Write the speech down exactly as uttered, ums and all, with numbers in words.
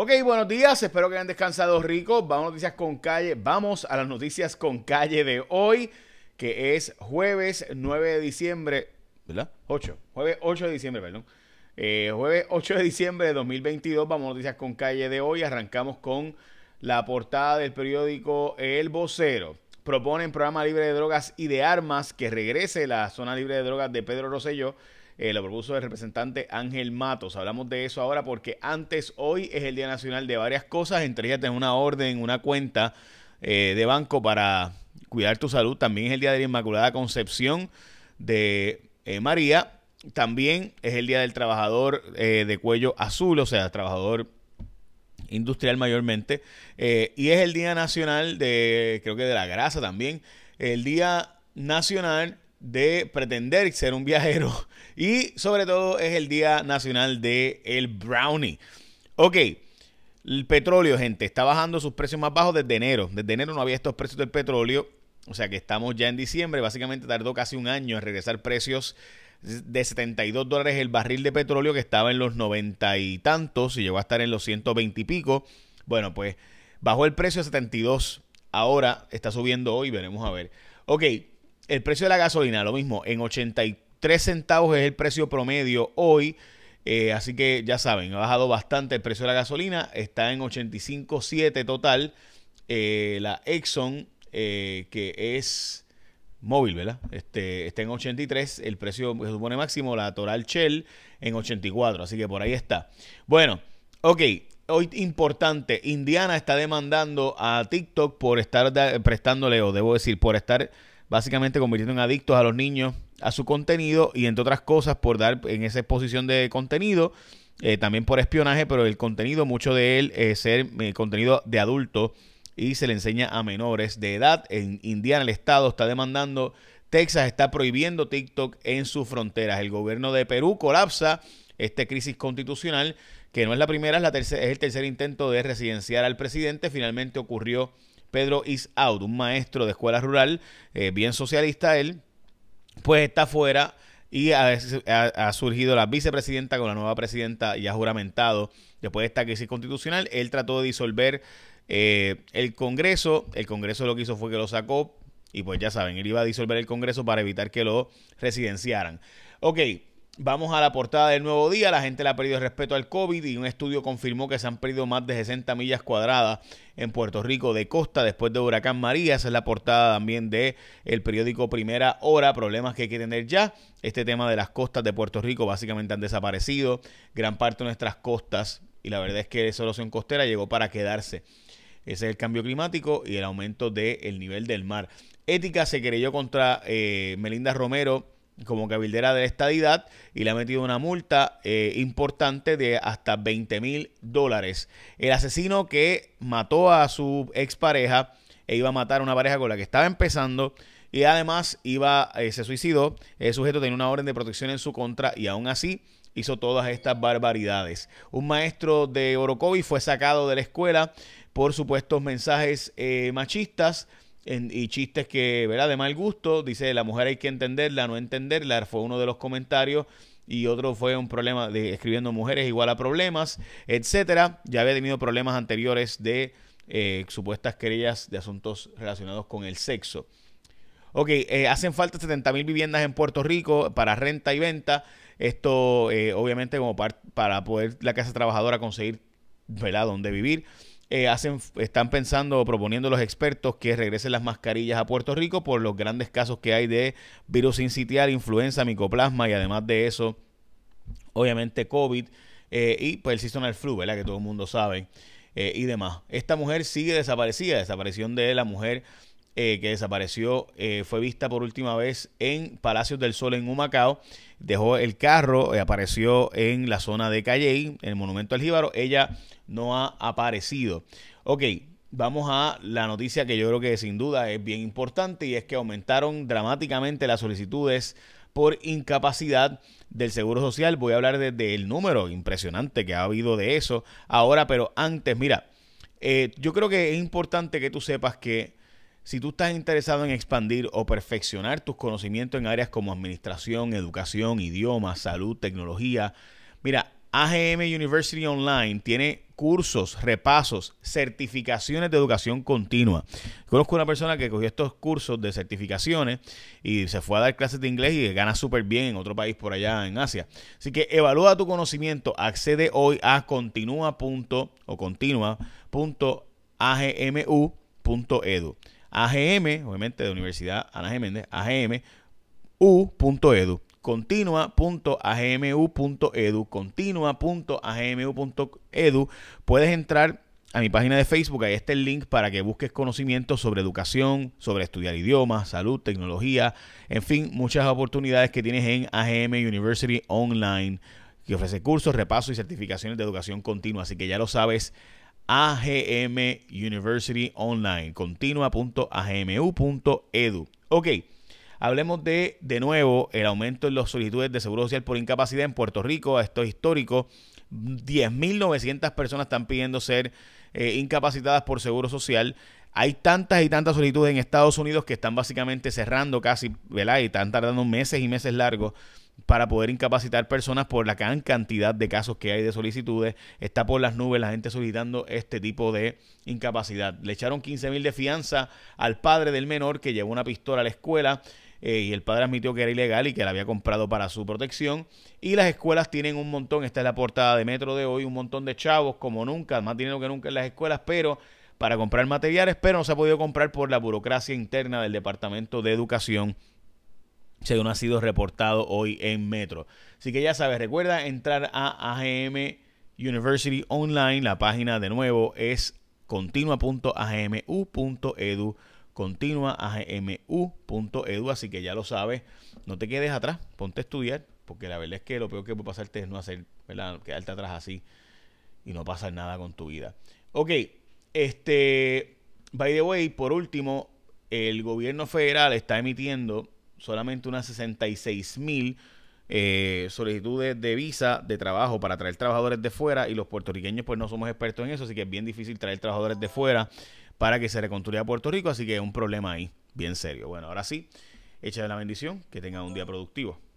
Ok, buenos días, espero que hayan descansado ricos. Vamos a noticias con calle. Vamos a las noticias con calle de hoy, que es jueves nueve de diciembre, ¿verdad? ocho, jueves ocho de diciembre, perdón. Eh, jueves ocho de diciembre de dos mil veintidós, vamos a noticias con calle de hoy. Arrancamos con la portada del periódico El Vocero. Proponen programa libre de drogas y de armas que regrese la zona libre de drogas de Pedro Rosselló. Eh, lo propuso el representante Ángel Matos. Hablamos de eso ahora porque antes, hoy es el Día Nacional de varias cosas, entre ellas tener una orden, una cuenta eh, de banco para cuidar tu salud. También es el Día de la Inmaculada Concepción de eh, María. También es el Día del Trabajador eh, de Cuello Azul, o sea, trabajador industrial mayormente. Eh, y es el Día Nacional de, creo que de la grasa también. El Día Nacional de pretender ser un viajero y sobre todo es el Día Nacional de el Brownie. Ok, el petróleo, gente, está bajando sus precios más bajos desde enero. Desde enero no había estos precios del petróleo, o sea que estamos ya en diciembre. Básicamente tardó casi un año en regresar precios de setenta y dos dólares el barril de petróleo, que estaba en los noventa y tantos y llegó a estar en los ciento veinte y pico. Bueno, pues bajó el precio a setenta y dos, ahora está subiendo hoy, veremos a ver. Ok, el precio de la gasolina, lo mismo, en ochenta y tres centavos es el precio promedio hoy, eh, así que ya saben, ha bajado bastante el precio de la gasolina, está en ochenta y cinco punto siete total. eh, la Exxon, eh, que es móvil, ¿verdad? Este, está en ochenta y tres, el precio se supone máximo, la Total Shell en ochenta y cuatro, así que por ahí está. Bueno, ok, hoy importante, Indiana está demandando a TikTok por estar de, prestándole, o debo decir, por estar básicamente convirtiendo en adictos a los niños a su contenido y entre otras cosas por dar en esa exposición de contenido, eh, también por espionaje, pero el contenido, mucho de él es ser eh, contenido de adulto y se le enseña a menores de edad. En Indiana el estado está demandando, Texas está prohibiendo TikTok en sus fronteras. El gobierno de Perú colapsa esta crisis constitucional, que no es la primera, es, la tercera, es el tercer intento de residenciar al presidente. Finalmente ocurrió Pedro is out, un maestro de escuela rural, eh, bien socialista él, pues está fuera y ha, ha, ha surgido la vicepresidenta con la nueva presidenta ya juramentado. Después de esta crisis constitucional, él trató de disolver eh, el Congreso. El Congreso lo que hizo fue que lo sacó y pues ya saben, él iba a disolver el Congreso para evitar que lo residenciaran. Ok, vamos a la portada del Nuevo Día. La gente le ha perdido el respeto al COVID y un estudio confirmó que se han perdido más de sesenta millas cuadradas en Puerto Rico de costa después de Huracán María. Esa es la portada también de el periódico Primera Hora. Problemas que hay que tener ya. Este tema de las costas de Puerto Rico básicamente han desaparecido. Gran parte de nuestras costas, y la verdad es que la solución costera llegó para quedarse. Ese es el cambio climático y el aumento del nivel del mar. Ética se querelló contra eh, Melinda Romero como cabildera de la estadidad y le ha metido una multa eh, importante de hasta veinte mil dólares. El asesino que mató a su expareja e iba a matar a una pareja con la que estaba empezando y además iba eh, se suicidó. El sujeto tenía una orden de protección en su contra y aún así hizo todas estas barbaridades. Un maestro de Orocovi fue sacado de la escuela por supuestos mensajes eh, machistas En, y chistes que, ¿verdad?, de mal gusto. Dice, la mujer hay que entenderla, no entenderla, fue uno de los comentarios, y otro fue un problema de escribiendo mujeres igual a problemas, etcétera. Ya había tenido problemas anteriores de eh, supuestas querellas de asuntos relacionados con el sexo. Ok, eh, hacen falta setenta mil viviendas en Puerto Rico para renta y venta. Esto, eh, obviamente, como para, para poder la clase trabajadora conseguir, ¿verdad?, dónde vivir. Eh, hacen, están pensando, proponiendo los expertos que regresen las mascarillas a Puerto Rico por los grandes casos que hay de virus sin sitiar, influenza, micoplasma y además de eso, obviamente COVID eh, y pues el seasonal flu, ¿verdad?, que todo el mundo sabe eh, y demás. Esta mujer sigue desaparecida. Desaparición de la mujer eh, que desapareció eh, fue vista por última vez en Palacios del Sol en Humacao. Dejó el carro, eh, apareció en la zona de Calley, en el Monumento al Jíbaro. Ella no ha aparecido. Ok, vamos a la noticia que yo creo que sin duda es bien importante, y es que aumentaron dramáticamente las solicitudes por incapacidad del Seguro Social. Voy a hablar desde el número impresionante que ha habido de eso ahora, pero antes, mira, eh, yo creo que es importante que tú sepas que si tú estás interesado en expandir o perfeccionar tus conocimientos en áreas como administración, educación, idiomas, salud, tecnología, mira, A G M University Online tiene cursos, repasos, certificaciones de educación continua. Conozco una persona que cogió estos cursos de certificaciones y se fue a dar clases de inglés y gana súper bien en otro país por allá en Asia. Así que evalúa tu conocimiento. Accede hoy a continua punto agmu punto edu. A G M, obviamente de Universidad Ana G. Méndez, agmu punto edu. continua punto agmu punto edu, continua punto agmu punto edu. Puedes entrar a mi página de Facebook, ahí está el link para que busques conocimientos sobre educación, sobre estudiar idiomas, salud, tecnología, en fin, muchas oportunidades que tienes en A G M University Online, que ofrece cursos, repasos y certificaciones de educación continua, así que ya lo sabes. A G M University Online, continua punto agmu punto edu. Ok, hablemos de, de nuevo, el aumento en las solicitudes de Seguro Social por incapacidad en Puerto Rico. Esto es histórico. diez mil novecientas personas están pidiendo ser eh, incapacitadas por Seguro Social. Hay tantas y tantas solicitudes en Estados Unidos que están básicamente cerrando casi, ¿verdad? Y están tardando meses y meses largos para poder incapacitar personas por la gran cantidad de casos que hay de solicitudes. Está por las nubes la gente solicitando este tipo de incapacidad. Le echaron quince mil de fianza al padre del menor que llevó una pistola a la escuela eh, y el padre admitió que era ilegal y que la había comprado para su protección. Y las escuelas tienen un montón, esta es la portada de Metro de hoy, un montón de chavos como nunca, más dinero que nunca en las escuelas, pero para comprar materiales, pero no se ha podido comprar por la burocracia interna del Departamento de Educación, según ha sido reportado hoy en Metro. Así que ya sabes, recuerda entrar a A G M University Online. La página de nuevo es continua punto agmu punto edu, continua punto agmu punto edu. Así que ya lo sabes, no te quedes atrás, ponte a estudiar, porque la verdad es que lo peor que puede pasarte es no hacer, ¿verdad? Quedarte atrás así y no pasar nada con tu vida. Ok, este, by the way, por último, el gobierno federal está emitiendo solamente unas sesenta y seis mil eh, solicitudes de visa de trabajo para traer trabajadores de fuera, y los puertorriqueños pues no somos expertos en eso, así que es bien difícil traer trabajadores de fuera para que se reconstruya Puerto Rico, así que es un problema ahí, bien serio. Bueno, ahora sí, échale la bendición, que tengan un día productivo.